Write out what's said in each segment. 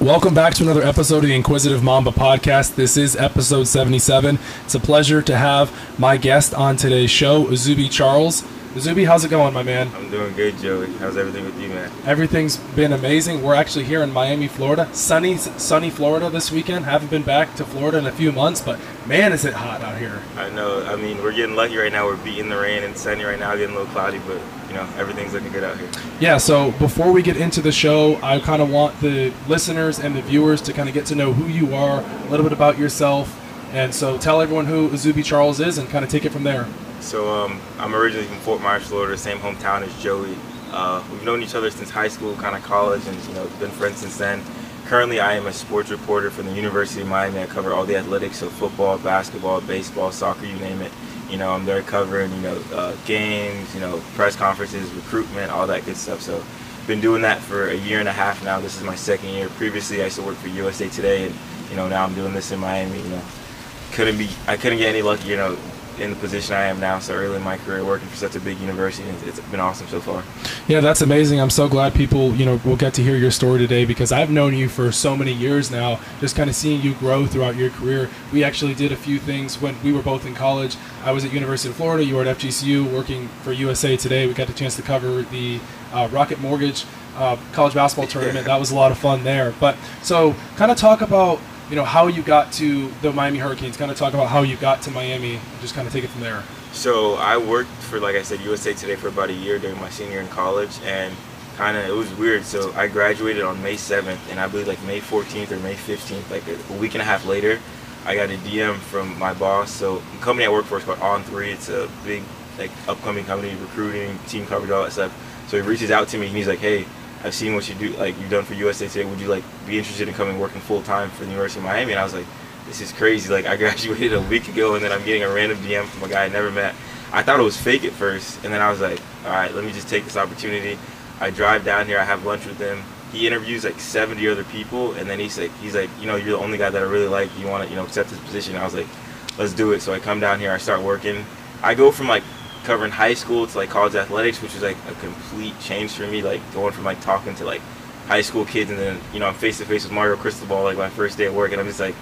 Welcome back to another episode of the Inquisitive Mamba Podcast. This is episode 77. It's a pleasure to have my guest on today's show, Izubee Charles. Izubee, how's it going, my man? I'm doing good, Joey. How's everything with you, man? Everything's been amazing. We're actually here in Miami, Florida. Sunny Florida this weekend. Haven't been back to Florida in a few months, but man, is it hot out here. I know. I mean, we're getting lucky right now. We're beating the rain and sunny right now, getting a little cloudy, but, you know, everything's looking good out here. Yeah, so before we get into the show, I kind of want the listeners and the viewers to kind of get to know who you are, a little bit about yourself. And so tell everyone who Izubee Charles is and kind of take it from there. So I'm originally from Fort Myers, Florida, same hometown as Joey. We've known each other since high school, kind of college, and you know, been friends since then. Currently, I am a sports reporter for the University of Miami. I cover all the athletics, so football, basketball, baseball, soccer, you name it. You know, I'm there covering, you know, games, you know, press conferences, recruitment, all that good stuff. So been doing that for a year and a half now. This is my second year. Previously, I used to work for USA Today, and you know, now I'm doing this in Miami. You know, I couldn't get any luckier, you know, in the position I am now so early in my career, working for such a big university. It's been awesome so far. Yeah, that's amazing. I'm so glad people, you know, will get to hear your story today, because I've known you for so many years now, just kind of seeing you grow throughout your career. We actually did a few things when we were both in college. I was at University of Florida, you were at FGCU working for USA Today. We got the chance to cover the Rocket Mortgage college basketball tournament. That was a lot of fun there. But so kind of talk about, you know, how you got to the Miami Hurricanes, kind of talk about how you got to Miami, and just kind of take it from there. So I worked for, like I said, USA Today for about a year during my senior year in college, and kind of, it was weird. So I graduated on May 7th, and I believe like May 14th or May 15th, like a week and a half later, I got a DM from my boss. So the company I work for is called On3. It's a big, like, upcoming company, recruiting, team coverage, all that stuff. So he reaches out to me, and he's like, hey, I've seen what you do, like you've done for USA Today. Would you like be interested in coming working full time for the University of Miami? And I was like, this is crazy. Like, I graduated a week ago, and then I'm getting a random DM from a guy I never met. I thought it was fake at first, and then I was like, all right, let me just take this opportunity. I drive down here. I have lunch with him. He interviews like 70 other people, and then he's like, you know, you're the only guy that I really like. You want to, you know, accept this position? And I was like, let's do it. So I come down here. I start working. I go from like covering high school to like college athletics, which was like a complete change for me, like going from like talking to like high school kids, and then, you know, I'm face to face with Mario Cristobal like my first day at work, and I'm just like,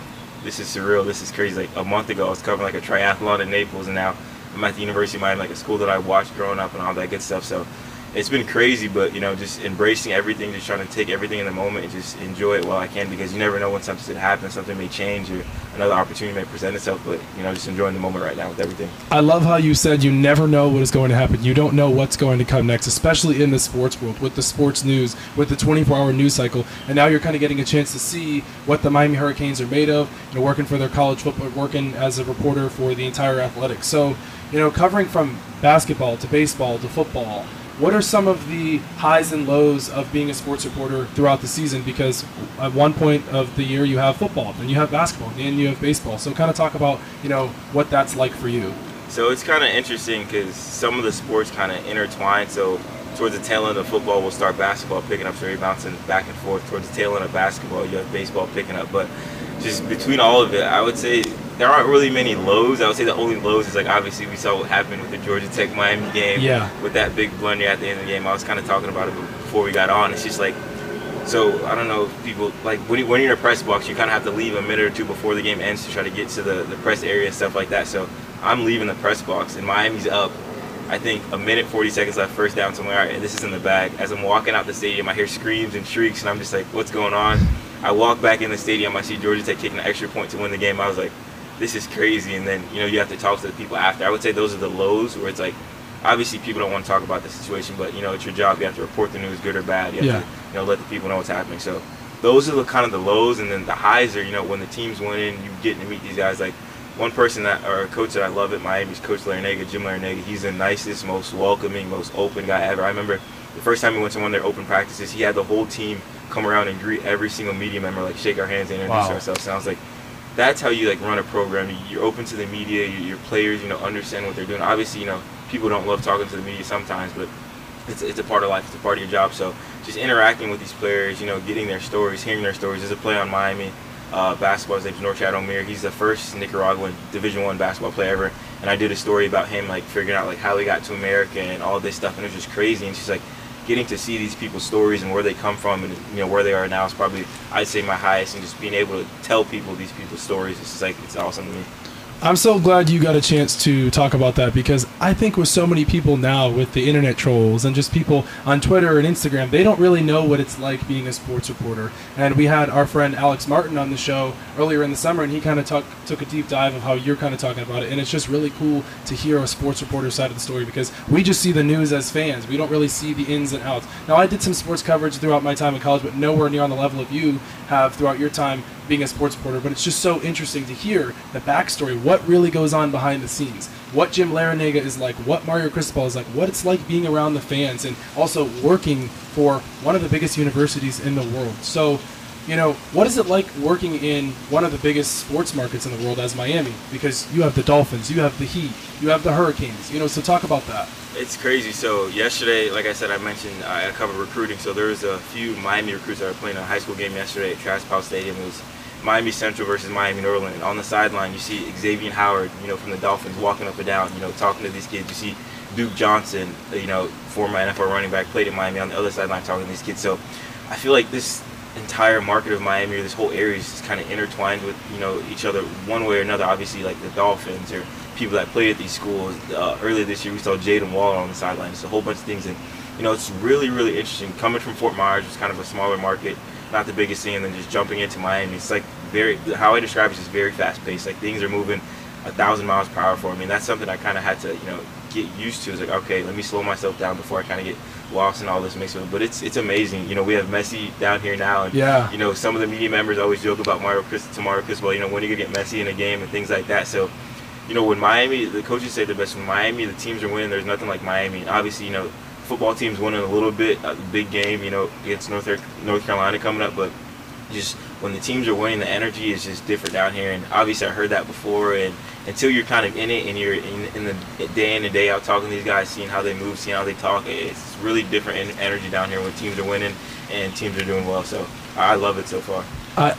this is surreal, this is crazy. Like a month ago I was covering like a triathlon in Naples, and now I'm at the University of Miami, like a school that I watched growing up and all that good stuff. So it's been crazy, but you know, just embracing everything, just trying to take everything in the moment and just enjoy it while I can, because you never know when something could happen, something may change, or another opportunity may present itself, but you know, just enjoying the moment right now with everything. I love how you said you never know what is going to happen. You don't know what's going to come next, especially in the sports world, with the sports news, with the 24-hour news cycle, and now you're kind of getting a chance to see what the Miami Hurricanes are made of, you know, working for their college football, working as a reporter for the entire athletics. So, you know, covering from basketball to baseball to football, what are some of the highs and lows of being a sports reporter throughout the season? Because at one point of the year you have football, then you have basketball, then you have baseball. So kind of talk about, you know, what that's like for you. So it's kind of interesting because some of the sports kind of intertwine. So towards the tail end of football, we'll start basketball picking up, so you're bouncing back and forth. Towards the tail end of basketball, you have baseball picking up. But just between all of it, I would say there aren't really many lows. I would say the only lows is, like, obviously we saw what happened with the Georgia Tech Miami game. Yeah. With that big blunder at the end of the game. I was kind of talking about it before we got on. It's just like, so I don't know, people, like, when you're in a press box, you kind of have to leave a minute or two before the game ends to try to get to the press area and stuff like that. So I'm leaving the press box, and Miami's up, I think, a minute, 40 seconds left, first down. So I'm like, all right, this is in the bag. As I'm walking out the stadium, I hear screams and shrieks, and I'm just like, what's going on? I walk back in the stadium. I see Georgia Tech kicking an extra point to win the game. I was like, this is crazy. And then, you know, you have to talk to the people after. I would say those are the lows, where it's like, obviously people don't want to talk about the situation, but you know, it's your job. You have to report the news, good or bad. You have to, you know, let the people know what's happening. So those are the kind of the lows. And then the highs are, you know, when the team's winning, you get to meet these guys. Like one person that, or a coach that I love at Miami is Coach Larrañaga, Jim Larrañaga. He's the nicest, most welcoming, most open guy ever. I remember the first time we went to one of their open practices, he had the whole team come around and greet every single media member, like shake our hands and introduce ourselves. And I was like, that's how you like run a program. You're open to the media, your players, you know, understand what they're doing. Obviously, you know, people don't love talking to the media sometimes, but it's a part of life, it's a part of your job. So just interacting with these players, you know, getting their stories, hearing their stories. There's a play on Miami basketball, his name's Norshad Omir. He's the first Nicaraguan Division I basketball player ever. and I did a story about him like figuring out like how he got to America and all this stuff, and it was just crazy. And she's like, getting to see these people's stories and where they come from and you know where they are now is probably, I'd say, my highest, and just being able to tell people these people's stories, it's just like, it's awesome to me. I'm so glad you got a chance to talk about that, because I think with so many people now with the internet trolls and just people on Twitter and Instagram, they don't really know what it's like being a sports reporter. And we had our friend Alex Martin on the show earlier in the summer, and he kind of took a deep dive of how you're kind of talking about it. And it's just really cool to hear a sports reporter's side of the story, because we just see the news as fans. We don't really see the ins and outs. Now, I did some sports coverage throughout my time in college, but nowhere near on the level of you have throughout your time being a sports reporter, but it's just so interesting to hear the backstory, what really goes on behind the scenes, what Jim Larrañaga is like, what Mario Cristobal is like, what it's like being around the fans, and also working for one of the biggest universities in the world. So, you know, what is it like working in one of the biggest sports markets in the world as Miami? Because you have the Dolphins, you have the Heat, you have the Hurricanes, you know, so talk about that. It's crazy. So yesterday, like I said, I mentioned I covered recruiting. So there was a few Miami recruits that were playing a high school game yesterday at Travis Powell Stadium. It was Miami Central versus Miami Northern. And on the sideline, you see Xavier Howard, you know, from the Dolphins walking up and down, you know, talking to these kids. You see Duke Johnson, you know, former NFL running back, played at Miami, on the other sideline talking to these kids. So I feel like this entire market of Miami, or this whole area, is just kind of intertwined with, you know, each other one way or another. Obviously, like the Dolphins or people that played at these schools. Earlier this year, we saw Jaden Waller on the sideline. It's a whole bunch of things, and you know, it's really, really interesting. Coming from Fort Myers, which is kind of a smaller market, not the biggest thing, and then just jumping into Miami. It's like very, how I describe it is very fast-paced. Like things are moving 1,000 miles per hour for me. And that's something I kind of had to, you know, get used to. It's like, okay, let me slow myself down before I kind of get lost in all this mix of it. But it's amazing. You know, we have Messi down here now, and yeah, you know, some of the media members always joke about Mario Cristobal, you know, when you get Messi in a game and things like that. So, you know, when Miami, the coaches say the best, when Miami, the teams are winning, there's nothing like Miami. And obviously, you know, football team's winning a little bit, a big game, you know, against North Carolina coming up, but just when the teams are winning, the energy is just different down here. And obviously I heard that before, and until you're kind of in it and you're in the day in and day out talking to these guys, seeing how they move, seeing how they talk, it's really different energy down here when teams are winning and teams are doing well. So I love it so far.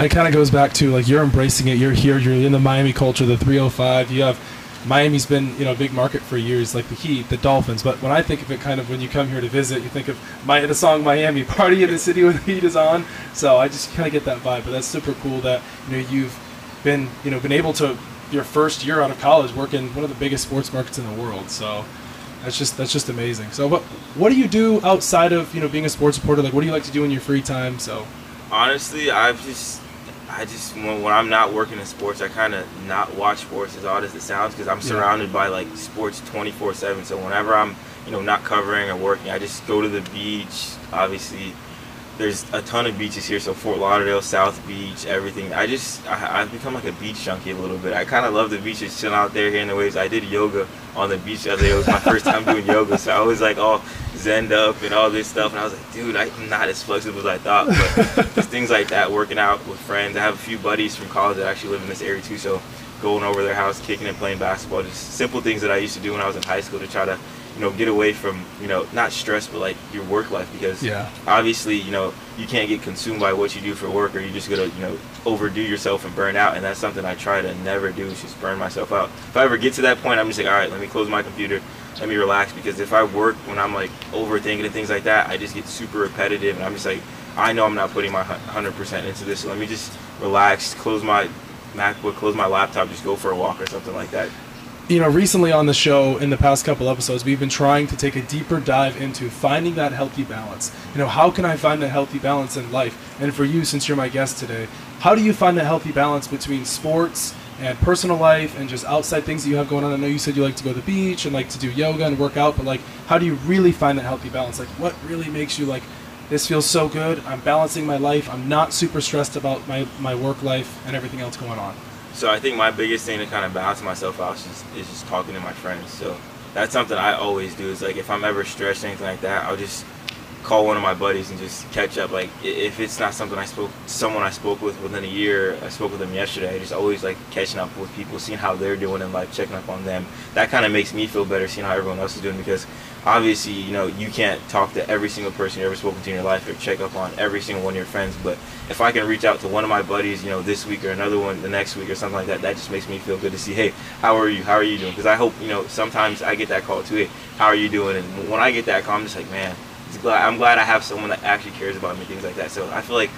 It kind of goes back to like you're embracing it, you're here, you're in the Miami culture, the 305, you have Miami's been, you know, a big market for years, like the Heat, the Dolphins. But when I think of it, kind of when you come here to visit, you think of the song Miami, Party in the City when the Heat is on. So I just kind of get that vibe. But that's super cool that, you know, you've been, you know, able to, your first year out of college, work in one of the biggest sports markets in the world. So that's just amazing. So what do you do outside of, you know, being a sports reporter? Like, what do you like to do in your free time? So honestly, when I'm not working in sports, I kind of not watch sports, as odd as it sounds, because I'm surrounded by like sports 24/7. So whenever I'm, you know, not covering or working, I just go to the beach. Obviously, there's a ton of beaches here, so Fort Lauderdale, South Beach, everything. I've become like a beach junkie a little bit. I kind of love the beaches, chilling out there, hearing the waves. I did yoga on the beach the other day. It was my first time doing yoga, so I was like all zen'd up and all this stuff, and I was like, dude, I'm not as flexible as I thought. But just things like that, working out with friends. I have a few buddies from college that actually live in this area too, so going over their house, kicking and playing basketball, just simple things that I used to do when I was in high school to try to, you know, get away from, you know, not stress, but like your work life, because obviously, you know, you can't get consumed by what you do for work, or you're just gonna, you know, overdo yourself and burn out. And that's something I try to never do, is just burn myself out. If I ever get to that point, I'm just like, all right, let me close my computer, let me relax, because if I work when I'm like overthinking and things like that, I just get super repetitive, and I'm just like, I know I'm not putting my 100% into this, so let me just relax, close my MacBook, close my laptop, just go for a walk or something like that. You know, recently on the show, in the past couple episodes, we've been trying to take a deeper dive into finding that healthy balance. You know, how can I find that healthy balance in life? And for you, since you're my guest today, how do you find that healthy balance between sports and personal life and just outside things that you have going on? I know you said you like to go to the beach and like to do yoga and work out, but like, how do you really find that healthy balance? Like, what really makes you like, this feels so good, I'm balancing my life, I'm not super stressed about my work life and everything else going on? So I think my biggest thing to kind of balance myself out is just talking to my friends. So that's something I always do. It's like if I'm ever stressed or anything like that, I'll just call one of my buddies and just catch up. Like, if it's not something someone I spoke with within a year, I spoke with them yesterday. Just always like catching up with people, seeing how they're doing in life, checking up on them. That kind of makes me feel better, seeing how everyone else is doing, because obviously, you know, you can't talk to every single person you've ever spoken to in your life or check up on every single one of your friends. But if I can reach out to one of my buddies, you know, this week or another one the next week or something like that, that just makes me feel good to see, hey, how are you? How are you doing? Because I hope, you know, sometimes I get that call too, hey, how are you doing? And when I get that call, I'm just like, man, I'm glad I have someone that actually cares about me, things like that. So I feel like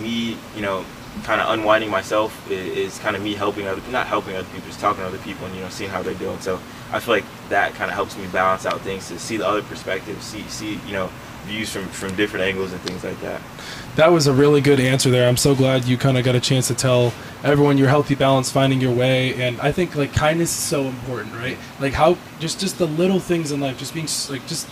me, you know, kind of unwinding myself is kind of me helping other people, not helping other people, just talking to other people and, you know, seeing how they're doing. So I feel like that kind of helps me balance out things, to see the other perspective, see you know, views from different angles and things like that. That was a really good answer there. I'm so glad you kind of got a chance to tell everyone your healthy balance, finding your way. And I think, like, kindness is so important, right? Like, how just the little things in life, just being like, just,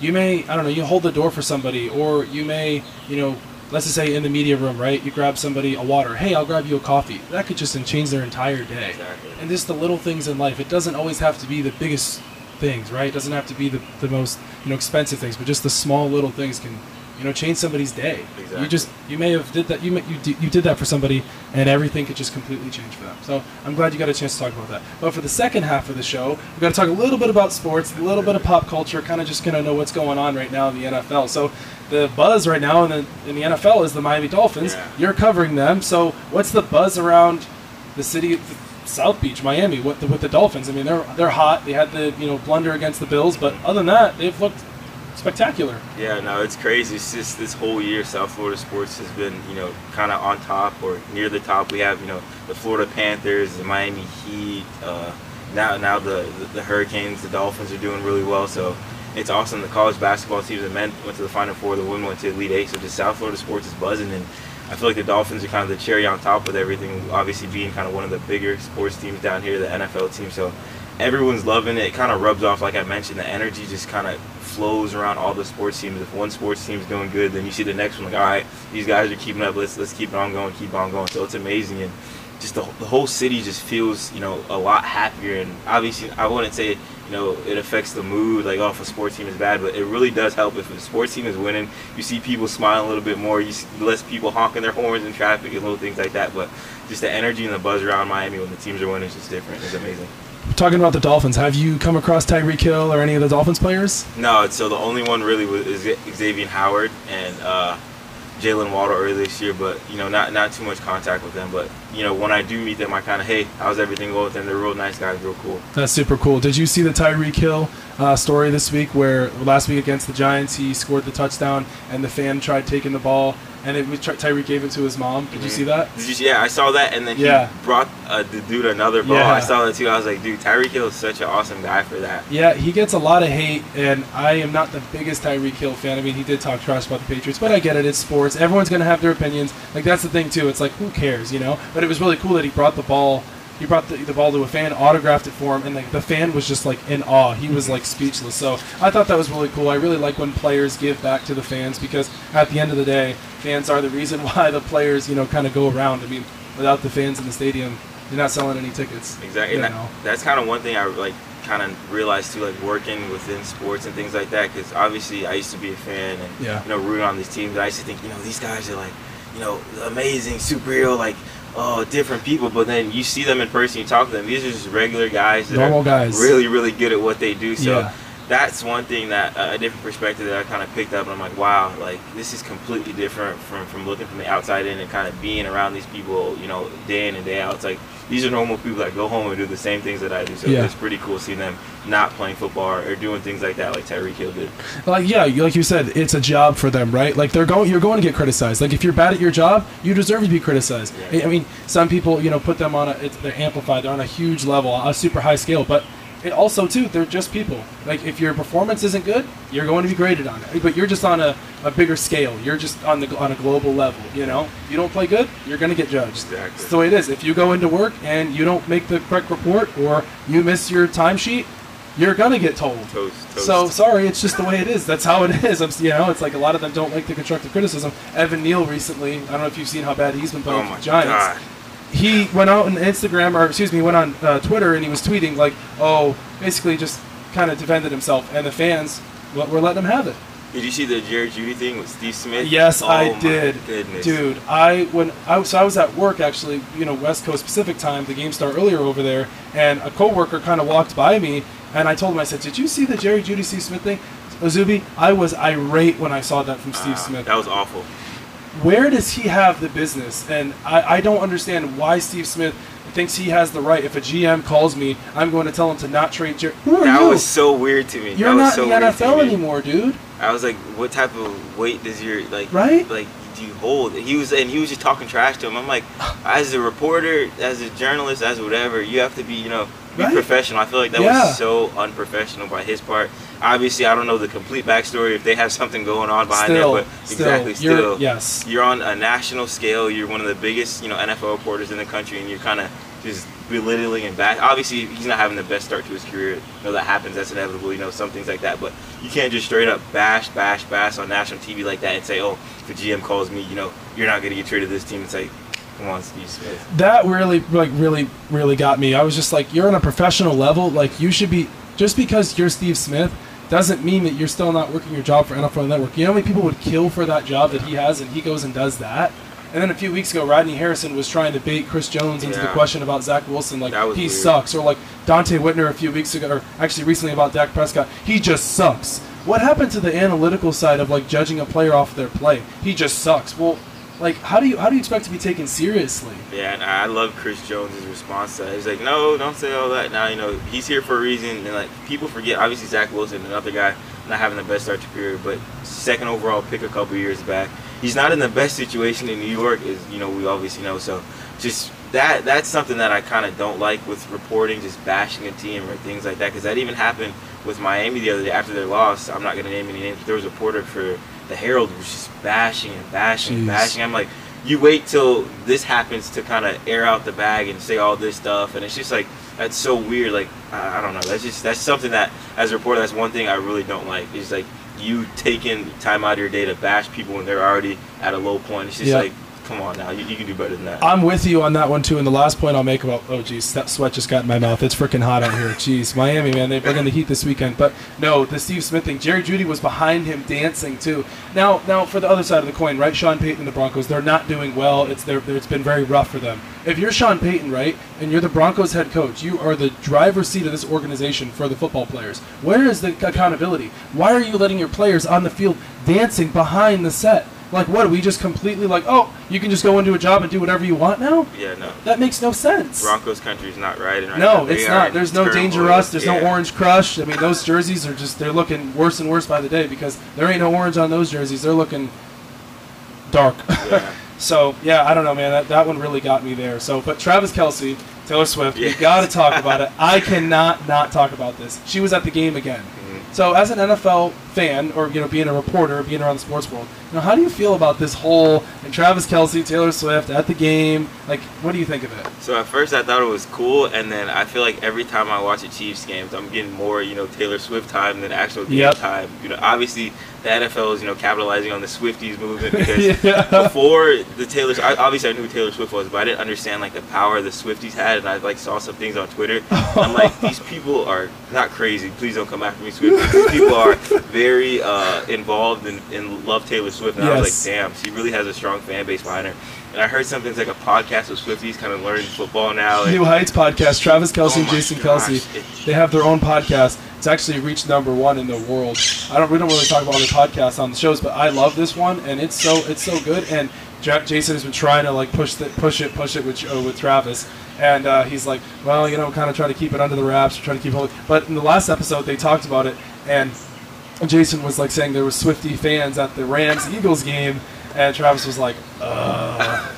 you may, I don't know, you hold the door for somebody, or you may, you know, let's just say in the media room, right, you grab somebody a water. Hey, I'll grab you a coffee. That could just change their entire day. Exactly. And just the little things in life. It doesn't always have to be the biggest things, right? It doesn't have to be the most, you know, expensive things, but just the small little things can, you know, change somebody's day. Exactly. You did that for somebody, and everything could just completely change for them. So I'm glad you got a chance to talk about that. But for the second half of the show, we've got to talk a little bit about sports, a little bit of pop culture, kind of just going to know what's going on right now in the NFL. So the buzz right now in the NFL is the Miami Dolphins. Yeah. You're covering them. So what's the buzz around the city, South Beach, Miami, with the Dolphins? I mean, they're hot. They had the, you know, blunder against the Bills, but other than that, they've looked spectacular. Yeah, no, it's crazy. It's just this whole year, South Florida Sports has been, you know, kind of on top or near the top. We have, you know, the Florida Panthers, the Miami Heat, now the Hurricanes, the Dolphins are doing really well. So it's awesome. The college basketball teams, the men went to the Final Four, the women went to Elite Eight. So just South Florida Sports is buzzing, and I feel like the Dolphins are kind of the cherry on top with everything, obviously being kind of one of the bigger sports teams down here, the NFL team. So everyone's loving it. It kind of rubs off, like I mentioned. The energy just kind of flows around all the sports teams. If one sports team's doing good, then you see the next one, like, all right, these guys are keeping up. Let's keep on going. So it's amazing, and just the whole city just feels, you know, a lot happier. And obviously, I wouldn't say, you know, it affects the mood, like, oh, if a sports team is bad, but it really does help. If a sports team is winning, you see people smiling a little bit more. You see less people honking their horns in traffic and little things like that. But just the energy and the buzz around Miami when the teams are winning is just different. It's amazing. Talking about the Dolphins, have you come across Tyreek Hill or any of the Dolphins players? No, so the only one really is Xavier Howard and Jalen Waddle earlier this year, but, you know, not too much contact with them. But, you know, when I do meet them, I kind of, hey, how's everything going with them? They're real nice guys, real cool. That's super cool. Did you see the Tyreek Hill story this week, where last week against the Giants, he scored the touchdown and the fan tried taking the ball, and Tyreek gave it to his mom? Did you see that? Yeah, I saw that, and then he brought the dude another ball. Yeah. I saw that too. I was like, dude, Tyreek Hill is such an awesome guy for that. Yeah, he gets a lot of hate, and I am not the biggest Tyreek Hill fan. I mean, he did talk trash about the Patriots, but I get it. It's sports. Everyone's going to have their opinions. Like, that's the thing too. It's like, who cares, you know? But it was really cool that he brought the ball. He brought the ball to a fan, autographed it for him, and the fan was just, like, in awe. He was, like, speechless. So I thought that was really cool. I really like when players give back to the fans, because at the end of the day, fans are the reason why the players, you know, kind of go around. I mean, without the fans in the stadium, you're not selling any tickets. Exactly. You know. That's kind of one thing I, like, kind of realized, too, like, working within sports and things like that, because obviously I used to be a fan and, you know, rooting on these teams. I used to think, you know, these guys are, like, you know, amazing, superhero, like, oh, different people. But then you see them in person, you talk to them, these are just regular guys that normal are guys, really, really good at what they do. So that's one thing, that a different perspective that I kind of picked up, and I'm like, wow, like, this is completely different from looking from the outside in and kind of being around these people, you know, day in and day out. It's like, these are normal people that go home and do the same things that I do. So it's pretty cool seeing them not playing football or doing things like that, like Tyreek Hill did. Like, yeah, like you said, it's a job for them, right? Like, you're going to get criticized. Like, if you're bad at your job, you deserve to be criticized. Yeah. I mean, some people, you know, put them on they're amplified. They're on a huge level, a super high scale. But it also, too, they're just people. Like, if your performance isn't good, you're going to be graded on it. But you're just on a bigger scale. You're just on a global level, you know? If you don't play good, you're going to get judged. Exactly. That's the way it is. If you go into work and you don't make the correct report, or you miss your timesheet, you're going to get told. Toast. So, sorry, it's just the way it is. That's how it is. You know, it's like a lot of them don't like the constructive criticism. Evan Neal recently, I don't know if you've seen how bad he's been playing for the Giants. God. He went out on Instagram, or excuse me, went on Twitter, and he was tweeting, like, basically just kind of defended himself. And the fans were letting him have it. Did you see the Jerry Jeudy thing with Steve Smith? Yes, I did. Goodness. Dude, I was at work, actually, you know, West Coast Pacific time, the game started earlier over there, and a coworker kind of walked by me, and I told him, I said, did you see the Jerry Jeudy Steve Smith thing? Izubee, I was irate when I saw that from Steve Smith. That was awful. Where does he have the business? And I don't understand why Steve Smith thinks he has the right. If a GM calls me, I'm going to tell him to not trade Jerry. That was so weird to me. You're not in the NFL anymore, dude. I was like, what type of weight does your do you hold? He was just talking trash to him. I'm like, as a reporter, as a journalist, as whatever, you have to be, be professional. I feel like that was so unprofessional by his part. Obviously, I don't know the complete backstory if they have something going on behind there, but you're on a national scale. You're one of the biggest, NFL reporters in the country, and you're kind of just belittling and back. Obviously, he's not having the best start to his career. That happens. That's inevitable. Some things like that. But you can't just straight up bash on national TV like that and say, oh, if the GM calls me, you're not going to get traded to this team. It's like, come on, Steve Smith. That really got me. I was just like, you're on a professional level. Like, you should be, just because you're Steve Smith doesn't mean that you're still not working your job for NFL Network. You know how many people would kill for that job that he has, and he goes and does that? And then a few weeks ago, Rodney Harrison was trying to bait Chris Jones into the question about Zach Wilson, like, he sucks. Or like Dante Whitner a few weeks ago, or actually recently about Dak Prescott, he just sucks. What happened to the analytical side of, like, judging a player off their play? He just sucks. Well, like, how do you expect to be taken seriously? Yeah, and I love Chris Jones' response to that. He's like, no, don't say all that. Now, he's here for a reason. And, like, people forget, obviously, Zach Wilson, another guy not having the best start to career, but second overall pick a couple years back. He's not in the best situation in New York, as, we obviously know. So just that's something that I kind of don't like with reporting, just bashing a team or things like that, because that even happened with Miami the other day after their loss. I'm not going to name any names, but there was a reporter for the Herald was just bashing and bashing and bashing. I'm like, you wait till this happens to kind of air out the bag and say all this stuff, and it's just like, that's so weird. Like, I don't know. That's something that, as a reporter, that's one thing I really don't like. It's like, you taking time out of your day to bash people when they're already at a low point. It's just like, come on now, you can do better than that. I'm with you on that one too. And the last point I'll make about, oh geez, that sweat just got in my mouth. It's freaking hot out here. Jeez, Miami, man, they bring in the heat this weekend. But no, the Steve Smith thing. Jerry Jeudy was behind him dancing too. Now for the other side of the coin, right? Sean Payton and the Broncos, they're not doing well. It's been very rough for them. If you're Sean Payton, right, and you're the Broncos head coach, you are the driver's seat of this organization for the football players. Where is the accountability? Why are you letting your players on the field dancing behind the set? Like, what, are we just completely like, oh, you can just go into a job and do whatever you want now? Yeah, no. That makes no sense. Broncos country is not riding right now. No, it's not. There's no Danger Us. There's no Orange Crush. I mean, those jerseys are just, they're looking worse and worse by the day because there ain't no orange on those jerseys. They're looking dark. Yeah. So, yeah, I don't know, man. That one really got me there. So, but Travis Kelce, Taylor Swift, we got to talk about it. I cannot not talk about this. She was at the game again. So as an NFL fan, or being a reporter, being around the sports world, how do you feel about this whole Travis Kelce, Taylor Swift at the game? Like, what do you think of it? So at first I thought it was cool, and then I feel like every time I watch the Chiefs games, I'm getting more Taylor Swift time than actual game time. Obviously the NFL is capitalizing on the Swifties movement because before the Taylor, obviously I knew who Taylor Swift was, but I didn't understand like the power the Swifties had, and I saw some things on Twitter. I'm like, these people are not crazy. Please don't come after me, Swift. People are very involved and love Taylor Swift. And I was like, damn, she really has a strong fan base behind her. And I heard something's like a podcast with Swifties kind of learning football now. New Heights podcast. Travis Kelce and Jason Kelce. They have their own podcast. It's actually reached #1 in the world. We don't really talk about other podcasts on the shows, but I love this one, and it's so good. And Jason has been trying to like push it with Travis. And he's like, well, kind of try to keep it under the wraps, try to keep hold. But in the last episode, they talked about it, and Jason was like saying there were Swiftie fans at the Rams-Eagles game, and Travis was like,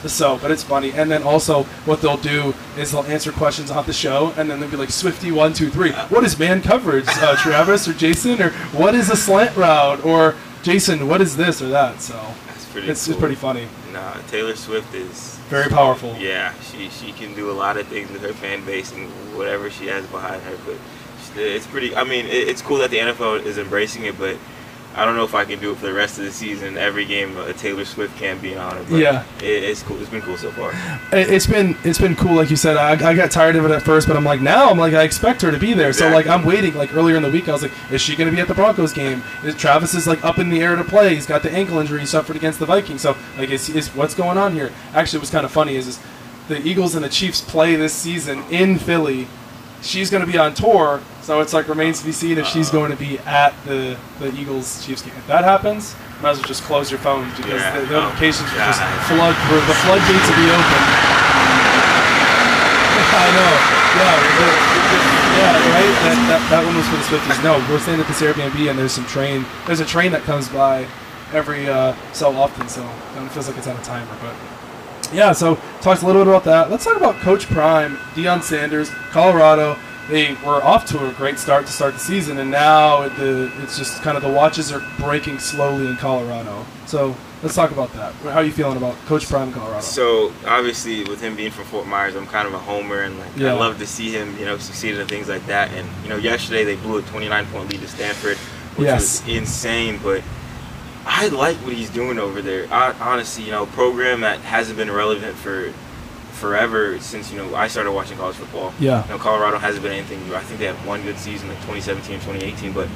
So, but it's funny. And then also, what they'll do is they'll answer questions on the show, and then they'll be like, Swiftie123, what is man coverage, Travis or Jason, or what is a slant route, or Jason, what is this or that? So that's pretty cool. It's pretty funny. Nah, Taylor Swift is very powerful. Yeah, she can do a lot of things with her fan base and whatever she has behind her. But it's pretty. I mean, it's cool that the NFL is embracing it, but I don't know if I can do it for the rest of the season. Every game, a Taylor Swift can be an honor. But yeah, it's cool. It's been cool so far. It's been cool, like you said. I got tired of it at first, but now I expect her to be there. Exactly. So I'm waiting. Earlier in the week, I was like, is she going to be at the Broncos game? Travis is up in the air to play. He's got the ankle injury he suffered against the Vikings. So is what's going on here? Actually, what's kind of funny is the Eagles and the Chiefs play this season in Philly. She's going to be on tour, so it's remains to be seen if she's going to be at the Eagles-Chiefs game. If that happens, you might as well just close your phone because the notifications will just flood through. The floodgates will be open. I know. Yeah, right? That one was for the Swifties. No, we're staying at this Airbnb, and there's a train that comes by every so often, so it feels like it's on a timer, but... Yeah, so talked a little bit about that. Let's talk about Coach Prime, Deion Sanders, Colorado. They were off to a great start to start the season, and now it's just kind of the watches are breaking slowly in Colorado. So let's talk about that. How are you feeling about Coach Prime, Colorado? So obviously, with him being from Fort Myers, I'm kind of a homer, and I love to see him, succeed in things like that. And yesterday they blew a 29-point lead to Stanford, which was insane, but. I like what he's doing over there. Honestly, program that hasn't been relevant for forever since, I started watching college football. Yeah. Colorado hasn't been anything new. I think they have one good season, 2017 and 2018. But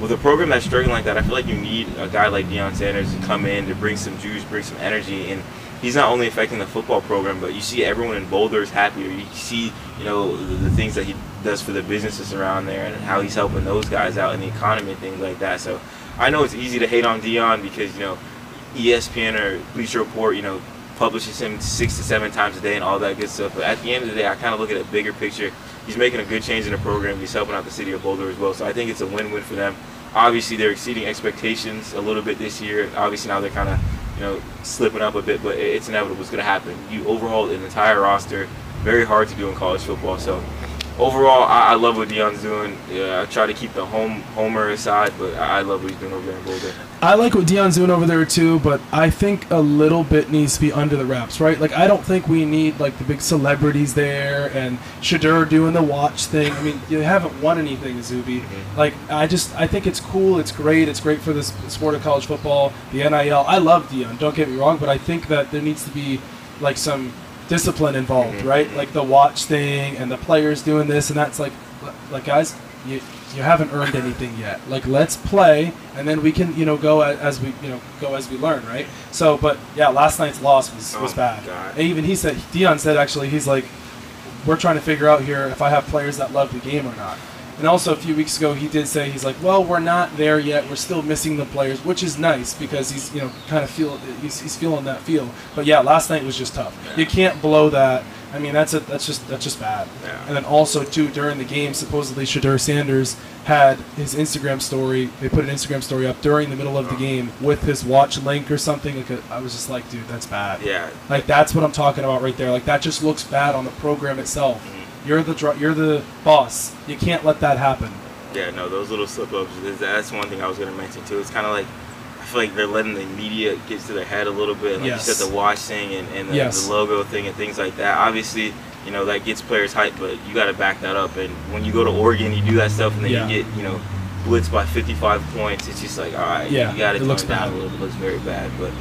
with a program that's struggling like that, I feel like you need a guy like Deion Sanders to come in to bring some juice, bring some energy. And he's not only affecting the football program, but you see everyone in Boulder is happier. You see, the things that he does for the businesses around there and how he's helping those guys out in the economy and things like that. So. I know it's easy to hate on Deion because, ESPN or Bleacher Report, publishes him 6 to 7 times a day and all that good stuff. But at the end of the day, I kind of look at a bigger picture. He's making a good change in the program. He's helping out the city of Boulder as well. So I think it's a win-win for them. Obviously, they're exceeding expectations a little bit this year. Obviously, now they're kind of, slipping up a bit. But it's inevitable. It's going to happen. You overhaul an entire roster. Very hard to do in college football. So. Overall, I love what Deion's doing. Yeah, I try to keep the homer aside, but I love what he's doing over there in Boulder. I like what Deion's doing over there, too, but I think a little bit needs to be under the wraps, right? I don't think we need, the big celebrities there and Shadur doing the watch thing. I mean, you haven't won anything, Izubee. Mm-hmm. I think it's cool. It's great. It's great for the sport of college football, the NIL. I love Deion. Don't get me wrong, but I think that there needs to be, some – discipline involved, right? The watch thing and the players doing this and that's guys, you haven't earned anything yet. Let's play and then we can go as we learn, right? So, but yeah, last night's loss was bad. God. And even Deion said actually, he's like, we're trying to figure out here if I have players that love the game or not. And also a few weeks ago, he did say, he's like, well, we're not there yet. We're still missing the players, which is nice because he's, he's feeling that feel. But yeah, last night was just tough. Yeah. You can't blow that. I mean, that's just bad. Yeah. And then also too, during the game, supposedly Shadur Sanders had his Instagram story. They put an Instagram story up during the middle of the game with his watch link or something. I was just like, dude, that's bad. Yeah. That's what I'm talking about right there. That just looks bad on the program itself. Mm-hmm. You're the boss. You can't let that happen. Yeah, no, those little slip-ups, that's one thing I was going to mention, too. It's kind of I feel like they're letting the media get to their head a little bit. You said, the watch thing and the logo thing and things like that. Obviously, that gets players hyped, but you got to back that up. And when you go to Oregon, you do that stuff, and then you get, blitzed by 55 points. It's just all right, you got to tone it down a little bit. It looks very bad, but...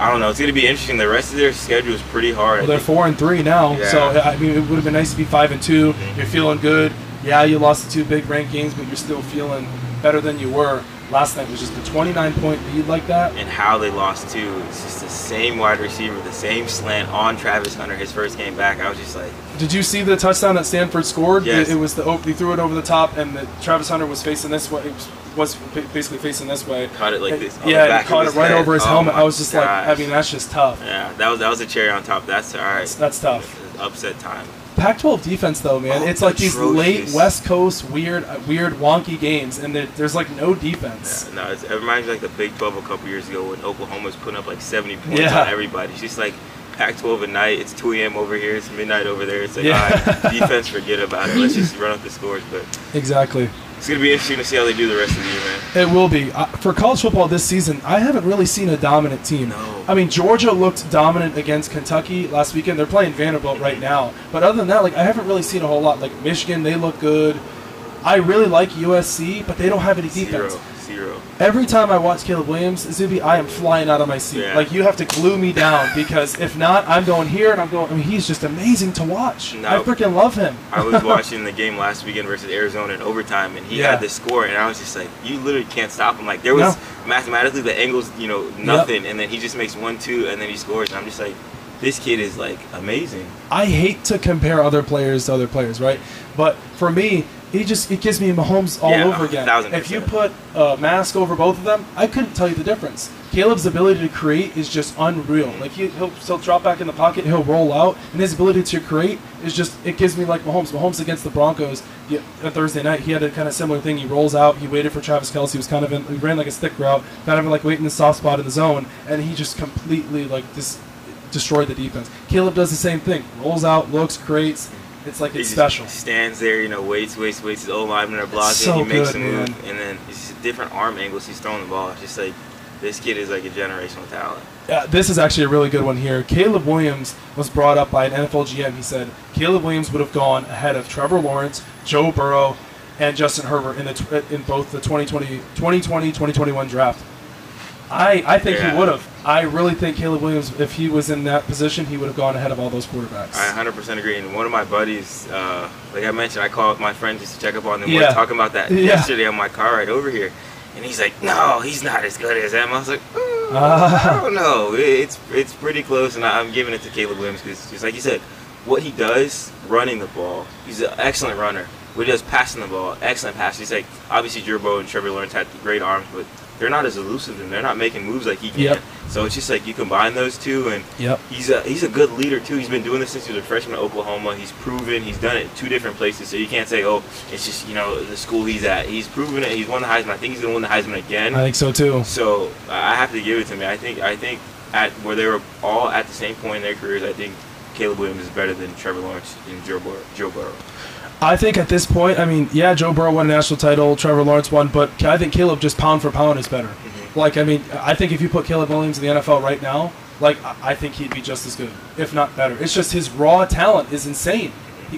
I don't know. It's going to be interesting. The rest of their schedule is pretty hard. Well, they're 4-3 now, so I mean, it would have been nice to be 5-2. You're feeling good. Yeah, you lost the 2 big ranked games, but you're still feeling better than you were. Last night was just a 29-point lead like that. And how they lost too. It's just the same wide receiver, the same slant on Travis Hunter. His first game back, I was just like. Did you see the touchdown that Stanford scored? Yes. It was they threw it over the top, and Travis Hunter was facing this way. Was basically facing this way. Caught it like this. Yeah, caught it right over his helmet. I was just like, I mean, that's just tough. Yeah, that was a cherry on top. That's all right. That's tough. Upset time. Pac-12 defense, though, man. It's like these late West Coast weird, wonky games, and there's no defense. Yeah, no, it reminds me the Big 12 a couple years ago when Oklahoma was putting up 70 points on everybody. It's just Pac-12 at night. It's 2 a.m. over here. It's midnight over there. It's all right, defense, forget about it. Let's just run up the scores. But exactly. It's going to be interesting to see how they do the rest of the year, man. It will be. For college football this season, I haven't really seen a dominant team. No. I mean, Georgia looked dominant against Kentucky last weekend. They're playing Vanderbilt right now. But other than that, I haven't really seen a whole lot. Michigan, they look good. I really like USC, but they don't have any defense. Zero. Every time I watch Caleb Williams, Izubee, I am flying out of my seat. Yeah. Like, you have to glue me down, because if not, I'm going here and I'm going. I mean, he's just amazing to watch. Now, I freaking love him. I was watching the game last weekend versus Arizona in overtime, and he had the score, and I was just like, you literally can't stop him. Like, there was mathematically the angles, you know, nothing, and then he just makes 1-2, and then he scores, and I'm just like, this kid is, like, amazing. I hate to compare other players to other players, right? But for me, it gives me Mahomes all over again. If you put a mask over both of them, I couldn't tell you the difference. Caleb's ability to create is just unreal. Like, he'll drop back in the pocket, he'll roll out, and his ability to create is just, it gives me like Mahomes. Mahomes against the Broncos on Thursday night, he had a kind of similar thing. He rolls out, he waited for Travis Kelce, he ran like a stick route, kind of like waiting in the soft spot in the zone, and he just completely like destroyed the defense. Caleb does the same thing, rolls out, looks, creates. It's like it's special. He stands there, you know, waits. His old linemen are blocking. So he makes the move, and then it's just different arm angles. He's throwing the ball. It's just like, this kid is like a generational talent. This is actually a really good one here. Caleb Williams was brought up by an NFL GM. He said Caleb Williams would have gone ahead of Trevor Lawrence, Joe Burrow, and Justin Herbert in both the 2020-2021 draft. I think he would have. I really think Caleb Williams, if he was in that position, he would have gone ahead of all those quarterbacks. I 100% agree. And one of my buddies, like I mentioned, I called my friend just to check up on them. We were talking about that yesterday on my car ride over here. And he's like, no, he's not as good as him. I was like, I don't know. It's pretty close, and I'm giving it to Caleb Williams because, just like you said, what he does running the ball, he's an excellent runner. What he does passing the ball, excellent pass. He's like, obviously, Joe Burrow and Trevor Lawrence had great arms, but they're not as elusive, and they're not making moves like he can. So it's just like you combine those two, and he's a good leader too. He's been doing this since he was a freshman at Oklahoma. He's proven. He's done it two different places, so you can't say, oh, it's just, you know, the school he's at. He's proven it. He's won the Heisman. I think he's gonna win the Heisman again. I think so too. So I have to give it to him. I think at where they were all at the same point in their careers, I think Caleb Williams is better than Trevor Lawrence and Joe Burrow. I think at this point, I mean, yeah, Joe Burrow won a national title, Trevor Lawrence won, but I think Caleb just pound for pound is better. Mm-hmm. Like, I mean, I think if you put Caleb Williams in the NFL right now, like, I think he'd be just as good, if not better. It's just his raw talent is insane.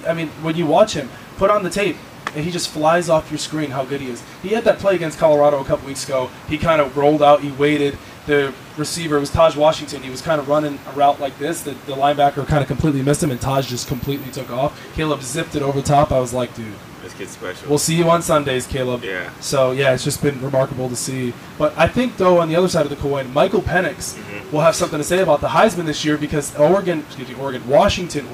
I mean, when you watch him, put on the tape, and he just flies off your screen how good he is. He had that play against Colorado a couple weeks ago. He kind of rolled out, he waited. The receiver was Taj Washington. He was kind of running a route like this. The linebacker kind of completely missed him, and Taj just completely took off. Caleb zipped it over the top. I was like, dude, this kid's special. We'll see you on Sundays, Caleb. Yeah. So, yeah, it's just been remarkable to see. But I think, though, on the other side of the coin, Michael Penix will have something to say about the Heisman this year, because Oregon plays Washington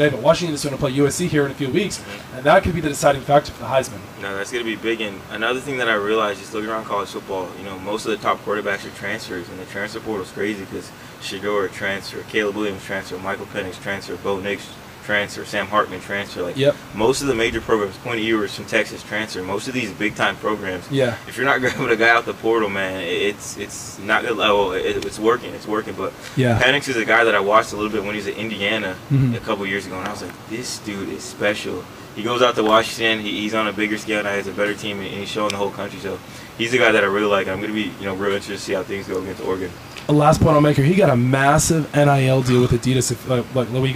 today, but Washington is going to play USC here in a few weeks, and that could be the deciding factor for the Heisman. No, that's going to be big. And another thing that I realized just looking around college football, you know, most of the top quarterbacks are transfers, and the transfer portal is crazy because Shador transfer, Caleb Williams transfer, Michael Penix transfer, Bo Nix transfer, Sam Hartman transfer. Like, most of the major programs, Quinn Ewers from Texas transfer, most of these big-time programs, if you're not grabbing a guy out the portal, man, it's not good level. It's working. But Penix is a guy that I watched a little bit when he was at Indiana a couple years ago, and I was like, this dude is special. He goes out to Washington. He's on a bigger scale now. He has a better team, and he's showing the whole country. So he's a guy that I really like. I'm going to be, you know, real interested to see how things go against Oregon. The last point I'll make here, he got a massive NIL deal with Adidas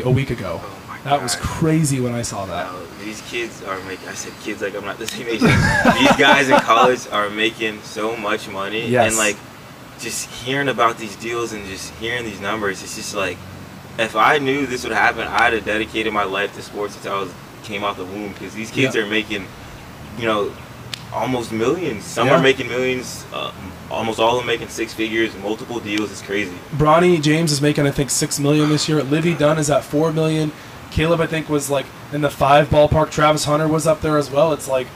a week ago. That was crazy when I saw that. These kids are making, I said kids like I'm not the same age. These guys in college are making so much money. Yes. And, like, just hearing about these deals and just hearing these numbers, it's just like, if I knew this would happen, I'd have dedicated my life to sports since I came out the womb, because these kids are making, you know, almost millions. Some are making millions. Almost all of them making six figures, multiple deals. It's crazy. Bronny James is making, I think, $6 million this year. Livvy Dunn is at $4 million. Caleb, I think, was like in the $5 ballpark. Travis Hunter was up there as well. It's like,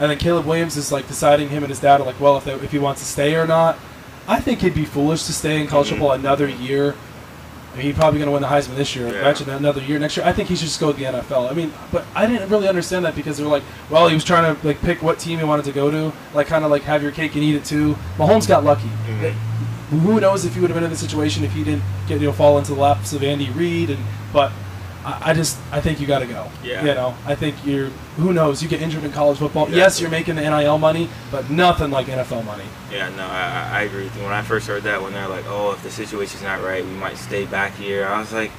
and then Caleb Williams is like deciding, him and his dad are like, well, if he wants to stay or not. I think he'd be foolish to stay in college football another year. I mean, he's probably going to win the Heisman this year. Imagine another year next year. I think he should just go to the NFL. I mean, but I didn't really understand that, because they were like, well, he was trying to like pick what team he wanted to go to, like kind of like have your cake and eat it too. Mahomes got lucky. Who knows if he would have been in this situation if he didn't get, you know, fall into the laps of Andy Reid but. I think you got to go. Yeah. You know, I think who knows, you get injured in college football. Exactly. Yes, you're making the NIL money, but nothing like NFL money. Yeah, no, I agree with you. When I first heard that, when they're like, oh, if the situation's not right, we might stay back here. I was like,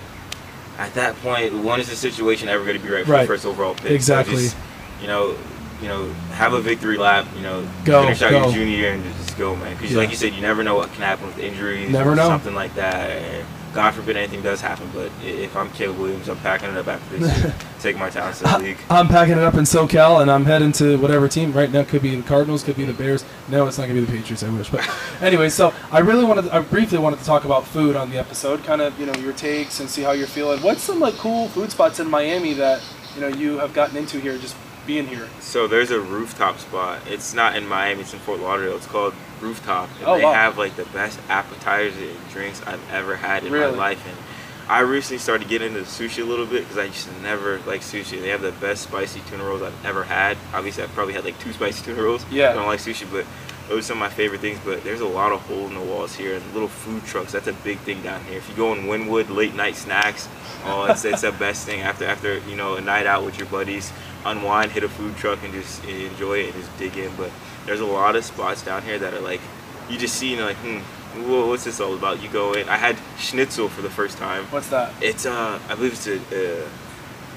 at that point, when is the situation ever going to be right for the first overall pick? Exactly. So just, you know, you know, have a victory lap, you know, finish out your junior year and just go, man. Because like you said, you never know what can happen with injuries or something like that. And God forbid anything does happen, but if I'm Caleb Williams, I'm packing it up after this year, take my talents to the league. I'm packing it up in SoCal, and I'm heading to whatever team right now. Could be the Cardinals, could be the Bears. No, it's not going to be the Patriots, I wish. But anyway, so I briefly wanted to talk about food on the episode, kind of, you know, your takes and see how you're feeling. What's some, like, cool food spots in Miami that, you know, you have gotten into here just being here? So there's a rooftop spot. It's not in Miami, it's in Fort Lauderdale. It's called Rooftop, and they have like the best appetizers and drinks I've ever had in my life. And I recently started getting into sushi a little bit because I just never like sushi. They have the best spicy tuna rolls I've ever had. Obviously I've probably had like 2 spicy tuna rolls. I don't like sushi, but those are some of my favorite things. But there's a lot of hole in the walls here and little food trucks. That's a big thing down here. If you go in Wynwood, late night snacks, it's the best thing after you know, a night out with your buddies. Unwind, hit a food truck, and just enjoy it and just dig in. But there's a lot of spots down here that are like, you just see and you're like, what's this all about? You go in. I had schnitzel for the first time. What's that? It's I believe it's a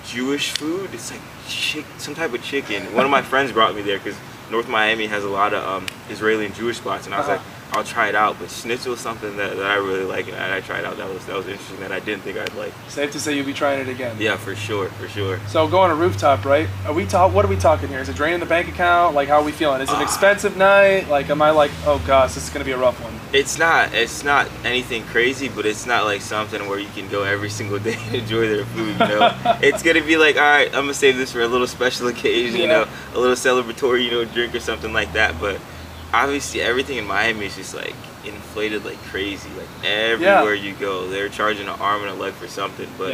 Jewish food. It's like some type of chicken. One of my friends brought me there because North Miami has a lot of Israeli and Jewish spots, and I was like, I'll try it out. But schnitzel is something that I really like, and I tried out. That was interesting. That I didn't think I'd like. Safe to say you'll be trying it again. Yeah, for sure, for sure. So going to Rooftop, right? What are we talking here? Is it draining the bank account? Like, how are we feeling? Is it an expensive night? Like, am I like, oh gosh, this is gonna be a rough one? It's not. It's not anything crazy, but it's not like something where you can go every single day and enjoy their food. You know, it's gonna be like, all right, I'm gonna save this for a little special occasion. Yeah. You know, a little celebratory, you know, drink or something like that. But obviously everything in Miami is just like inflated like crazy. Like everywhere you go, they're charging an arm and a leg for something. But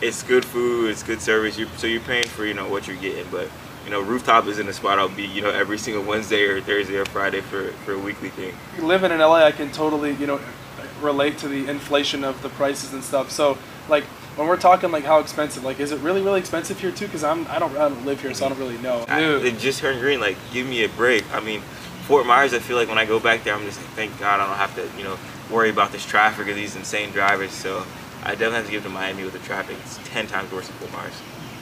it's good food, it's good service. So you're paying for, you know, what you're getting. But you know, Rooftop is in the spot I'll be, you know, every single Wednesday or Thursday or Friday for a weekly thing. Living in LA, I can totally, you know, relate to the inflation of the prices and stuff. So like, when we're talking like how expensive, like is it really, really expensive here too? Because I don't live here, so I don't really know. It just turned green. Like, give me a break. I mean, Fort Myers, I feel like when I go back there, I'm just like, thank God I don't have to, you know, worry about this traffic or these insane drivers. So I definitely have to give to Miami with the traffic. It's 10 times worse than Fort Myers.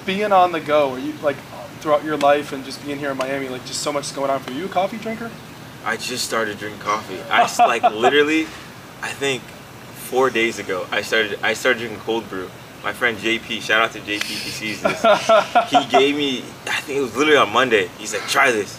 Being on the go, are you like throughout your life and just being here in Miami, like just so much is going on for you? A coffee drinker? I just started drinking coffee. I think 4 days ago I started drinking cold brew. My friend JP, shout out to JP if he sees this. He gave me, I think it was literally on Monday, he's like, try this.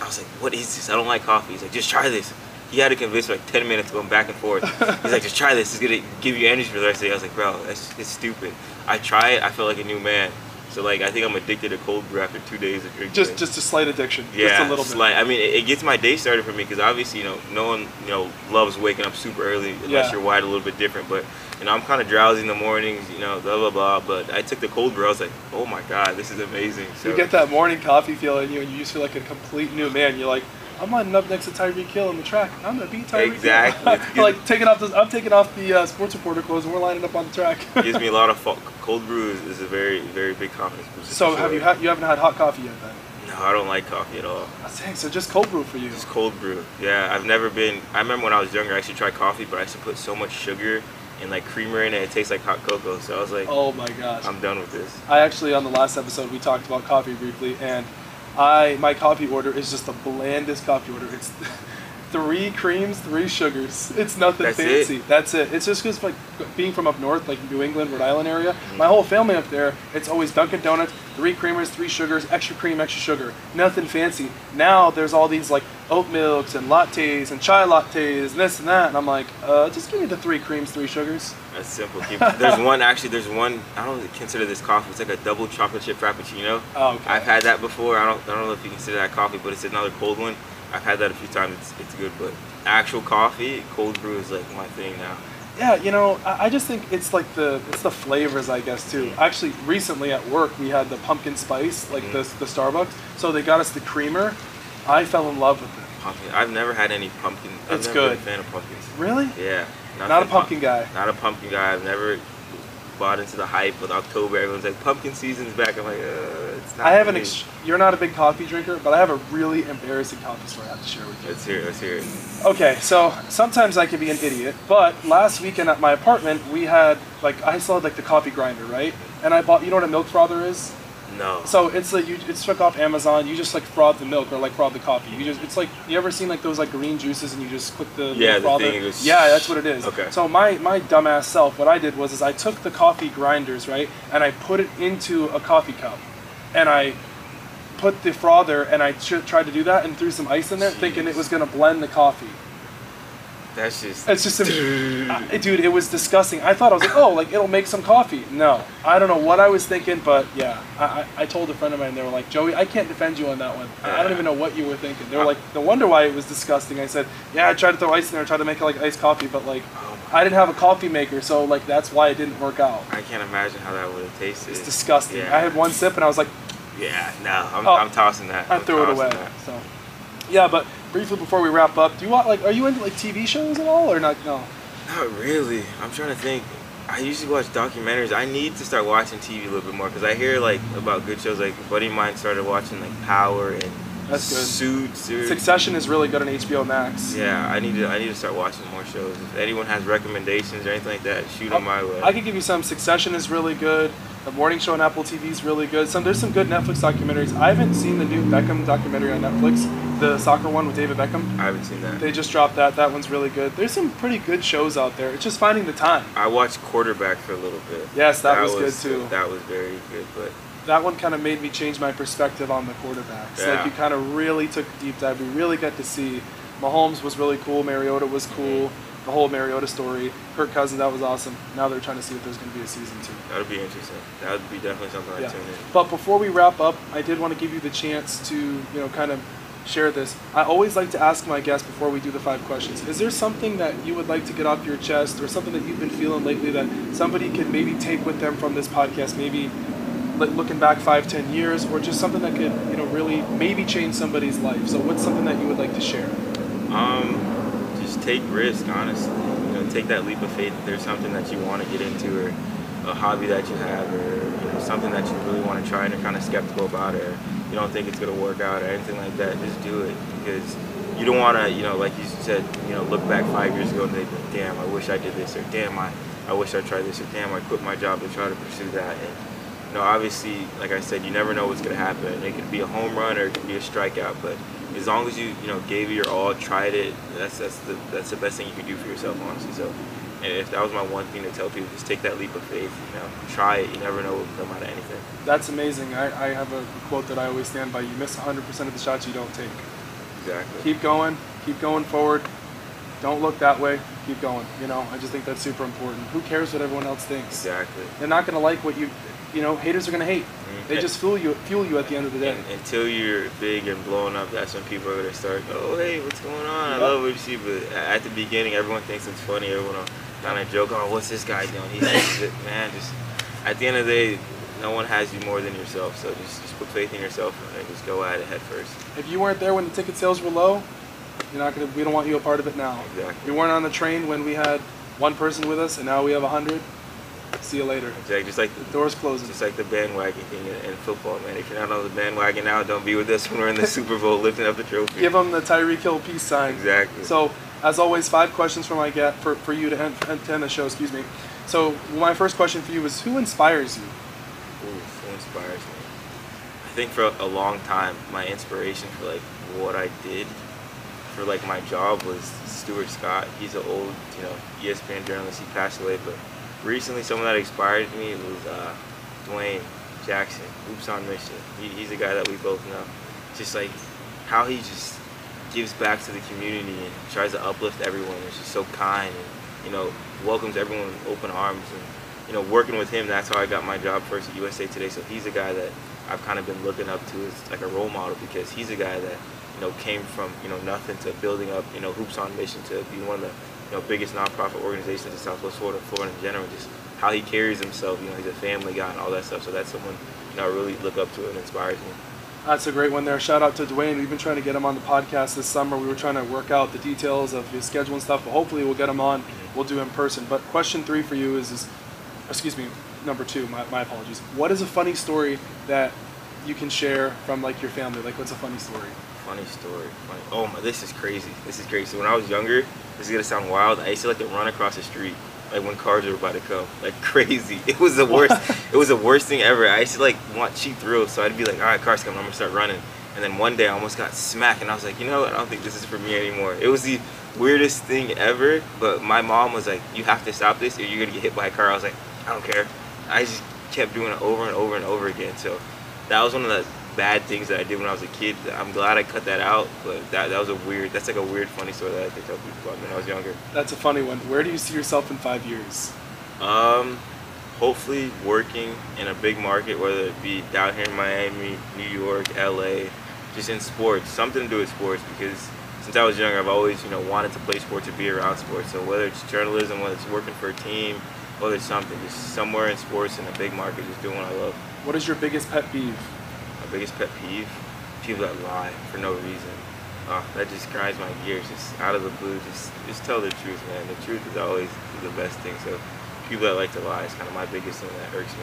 I was like, what is this? I don't like coffee. He's like, just try this. He had to convince me like 10 minutes going back and forth. He's like, just try this. It's going to give you energy for the rest of the day. I was like, bro, it's stupid. I try it. I feel like a new man. So like, I think I'm addicted to cold brew after 2 days of drinking. Just a slight addiction. Yeah, just a little slight. Bit. I mean, it gets my day started for me because obviously, you know, no one, you know, loves waking up super early unless you're wide a little bit different. But you know, I'm kind of drowsy in the mornings, you know, blah blah blah. But I took the cold brew. I was like, oh my god, this is amazing. So you get that morning coffee feel in you, and you just feel like a complete new man. You're like, I'm lining up next to Tyreek Hill on the track. I'm gonna beat Tyreek. Exactly. Like I'm taking off the sports reporter clothes, and we're lining up on the track. Gives me a lot of fun. Cold brew is a very, very big confidence boost. So you haven't had hot coffee yet then? No, I don't like coffee at all. I'm saying, so just cold brew for you. Just cold brew. Yeah, I've never been. I remember when I was younger, I actually tried coffee, but I used to put so much sugar and like creamer in it, it tastes like hot cocoa. So I was like, oh my gosh, I'm done with this. I actually, on the last episode, we talked about coffee briefly, and my coffee order is just the blandest coffee order. It's 3 creams, 3 sugars. It's nothing fancy. That's it. It's just because, like, being from up north, like New England, Rhode Island area, my whole family up there, it's always Dunkin' Donuts, 3 creamers, 3 sugars, extra cream, extra sugar. Nothing fancy. Now there's all these like oat milks and lattes and chai lattes and this and that, and I'm like, just give me the 3 creams, 3 sugars. That's simple. There's one. I don't really consider this coffee. It's like a double chocolate chip frappuccino. Oh, okay. I've had that before. I don't know if you consider that coffee, but it's another cold one. I've had that a few times. It's good, but actual coffee, cold brew is like my thing now. Yeah, you know, I just think it's like the flavors, I guess, too. Actually, recently at work we had the pumpkin spice, like the Starbucks. So they got us the creamer. I fell in love with it. Pumpkin. I've never had any pumpkin. It's good. Been a fan of pumpkins. Really? Yeah. Not a pumpkin guy. Not a pumpkin guy. I've never bought into the hype with October. Everyone's like, pumpkin season's back. I'm like, it's not. You're not a big coffee drinker, but I have a really embarrassing coffee story I have to share with you. Let's hear it. Okay, so sometimes I can be an idiot, but last weekend at my apartment, I still had like the coffee grinder, right? And I bought, you know what a milk frother is? No. So it's like it's took off Amazon. You just like froth the milk or like froth the coffee. You just, it's like, you ever seen like those like green juices and you just click the froth it? Yeah, that's what it is. Okay. So my dumbass self, what I did was I took the coffee grinders, right, and I put it into a coffee cup, and I put the frother and I tried to do that and threw some ice in there, thinking it was gonna blend the coffee. That's just... It's just... Dude, it was disgusting. I thought, I was like, oh, like, it'll make some coffee. No. I don't know what I was thinking, but yeah. I told a friend of mine, they were like, Joey, I can't defend you on that one. I don't even know what you were thinking. They were like, no wonder why it was disgusting. I said, yeah, I tried to throw ice in there, I tried to make it like iced coffee, but like, I didn't have a coffee maker, so like, that's why it didn't work out. I can't imagine how that would have tasted. It's disgusting. Yeah. I had one sip and I was like... Yeah, no, I'm tossing that. I threw it away, so... Yeah, but... Briefly before we wrap up, do you want, like, are you into like TV shows at all or not? No. Not really. I'm trying to think. I usually watch documentaries. I need to start watching TV a little bit more because I hear like about good shows. Like a buddy of mine started watching like Power and Suits. Or... Succession is really good on HBO Max. Yeah, I need to start watching more shows. If anyone has recommendations or anything like that, shoot them my way. I could give you some. Succession is really good. The morning show on Apple TV is really good. There's some good Netflix documentaries. I haven't seen the new Beckham documentary on Netflix, the soccer one with David Beckham. I haven't seen that. They just dropped that. That one's really good. There's some pretty good shows out there. It's just finding the time. I watched Quarterback for a little bit. Yes, that was good too. That was very good, but... That one kind of made me change my perspective on the quarterbacks. Yeah. Like, you kind of really took a deep dive. We really got to see. Mahomes was really cool. Mariota was cool. The whole Mariota story, Kirk Cousins, that was awesome. Now they're trying to see if there's going to be a season 2. That would be interesting. That would be definitely something I'd tune in. But before we wrap up, I did want to give you the chance to, you know, kind of share this. I always like to ask my guests before we do the 5 questions, is there something that you would like to get off your chest or something that you've been feeling lately that somebody could maybe take with them from this podcast, maybe looking back 5-10 years, or just something that could, you know, really maybe change somebody's life? So what's something that you would like to share? Take risk, honestly. You know, take that leap of faith. If there's something that you want to get into, or a hobby that you have, or, you know, something that you really want to try and you're kind of skeptical about, or you don't think it's going to work out or anything like that, just do it, because you don't want to, you know, like you said, you know, look back 5 years ago and think, damn, I wish I did this, or damn, I wish I tried this, or damn, I quit my job to try to pursue that. And, you know, obviously, like I said, you never know what's going to happen. It could be a home run or it could be a strikeout, but as long as you know, gave it your all, tried it, that's the best thing you can do for yourself, honestly. So, and if that was my one thing to tell people, just take that leap of faith, you know, try it. You never know what will come out of anything. That's amazing. I have a quote that I always stand by. You miss 100% of the shots you don't take. Exactly. Keep going forward. Don't look that way. Keep going. You know, I just think that's super important. Who cares what everyone else thinks? Exactly. They're not gonna like what you. You know, haters are gonna hate. Mm-hmm. They just fuel you at the end of the day. And until you're big and blowing up, that's when people are gonna start. Oh, hey, what's going on? I love what you see, but at the beginning, everyone thinks it's funny. Everyone will kind of joke on, oh, what's this guy doing? He's man. Just at the end of the day, no one has you more than yourself. So just put faith in yourself and just go at it head first. If you weren't there when the ticket sales were low, you're not gonna. We don't want you a part of it now. Exactly. We weren't on the train when we had one person with us, and now we have 100. See you later. Exactly. Just like the door's closing. Just like the bandwagon thing in football, man. If you're not on the bandwagon now, don't be with us when we're in the Super Bowl lifting up the trophy. Give them the Tyreek Hill peace sign. Exactly. So, as always, 5 questions for you to end the show. Excuse me. So, my first question for you is, who inspires you? Who inspires me? I think for a long time, my inspiration for like what I did for like my job was Stuart Scott. He's an old, you know, ESPN journalist. He passed away, but recently, someone that inspired me was Dwayne Jackson, Oops on Mission. He's a guy that we both know. Just like how he just gives back to the community and tries to uplift everyone. It's just so kind and, you know, welcomes everyone with open arms. And, you know, working with him, that's how I got my job first at USA Today. So he's a guy that I've kind of been looking up to as like a role model, because he's a guy that, you know, came from, you know, nothing to building up, you know, Hoops on Mission to be one of the, you know, biggest nonprofit organizations in South Florida, Florida in general. Just how he carries himself, you know, he's a family guy and all that stuff. So that's someone, you know, I really look up to and inspires me. That's a great one there. Shout out to Dwayne. We've been trying to get him on the podcast this summer. We were trying to work out the details of his schedule and stuff, but hopefully we'll get him on. We'll do in person. But question 3 for you is excuse me, number 2. My apologies. What is a funny story that you can share from like your family? Like, what's a funny story? Funny story. Oh my, this is crazy. When I was younger, this is gonna sound wild. I used to like to run across the street like when cars were about to come, like crazy. It was the worst. It was the worst thing ever. I used to like want cheap thrills, so I'd be like, all right, cars coming, I'm gonna start running. And then one day I almost got smacked, and I was like, you know what? I don't think this is for me anymore. It was the weirdest thing ever. But my mom was like, you have to stop this, or you're gonna get hit by a car. I was like, I don't care. I just kept doing it over and over and over again. So that was one of the bad things that I did when I was a kid. I'm glad I cut that out, but that was a weird, that's like a weird funny story that I think I told people about when I was younger. That's a funny one. Where do you see yourself in 5 years? Hopefully working in a big market, whether it be down here in Miami, New York, LA, just in sports, something to do with sports, because since I was younger, I've always, you know, wanted to play sports or be around sports. So whether it's journalism, whether it's working for a team, whether it's something, just somewhere in sports in a big market, just doing what I love. What is your biggest pet peeve? Biggest pet peeve? People that lie for no reason. That just grinds my gears, just out of the blue. Just tell the truth, man. The truth is always the best thing. So people that like to lie is kind of my biggest thing that irks me.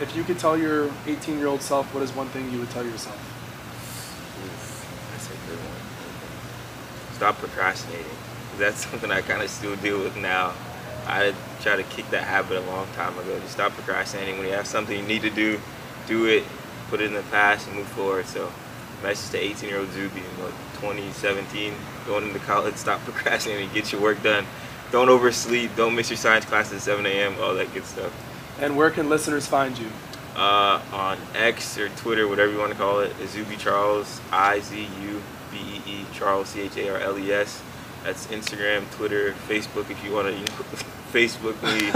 If you could tell your 18-year-old self, what is one thing you would tell yourself? Oof, that's a good one. Stop procrastinating. That's something I kind of still deal with now. I tried to kick that habit a long time ago. Just stop procrastinating. When you have something you need to do, do it. Put it in the past and move forward. So message to 18-year-old Zuby in like 2017, going into college, stop procrastinating, get your work done. Don't oversleep, don't miss your science class at 7 a.m., all that good stuff. And where can listeners find you? On X or Twitter, whatever you want to call it, Izubee Charles, Izubee Charles, Charles. That's Instagram, Twitter, Facebook if you want to, you know, Facebook me,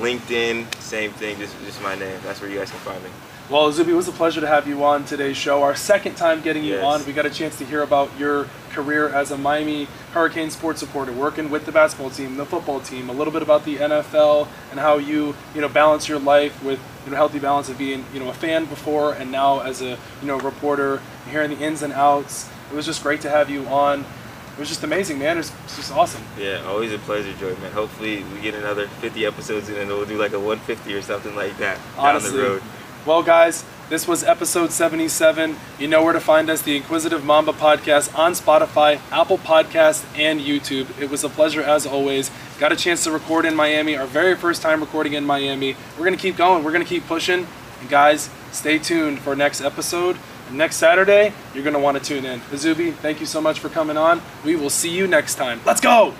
LinkedIn, same thing, just my name. That's where you guys can find me. Well, Izubee, it was a pleasure to have you on today's show. Our second time getting you on. We got a chance to hear about your career as a Miami Hurricane sports supporter, working with the basketball team, the football team, a little bit about the NFL and how you, balance your life with, healthy balance of being, a fan before and now as a, reporter, hearing the ins and outs. It was just great to have you on. It was just amazing, man. It was just awesome. Yeah, always a pleasure, Joy, man. Hopefully we get another 50 episodes in and we'll do like a 150 or something like that honestly, down the road. Well, guys, this was episode 77. You know where to find us, the Inquisitive Mamba Podcast on Spotify, Apple Podcasts, and YouTube. It was a pleasure as always. Got a chance to record in Miami, our very first time recording in Miami. We're going to keep going. We're going to keep pushing. And guys, stay tuned for next episode. And next Saturday, you're going to want to tune in. Izubee, thank you so much for coming on. We will see you next time. Let's go!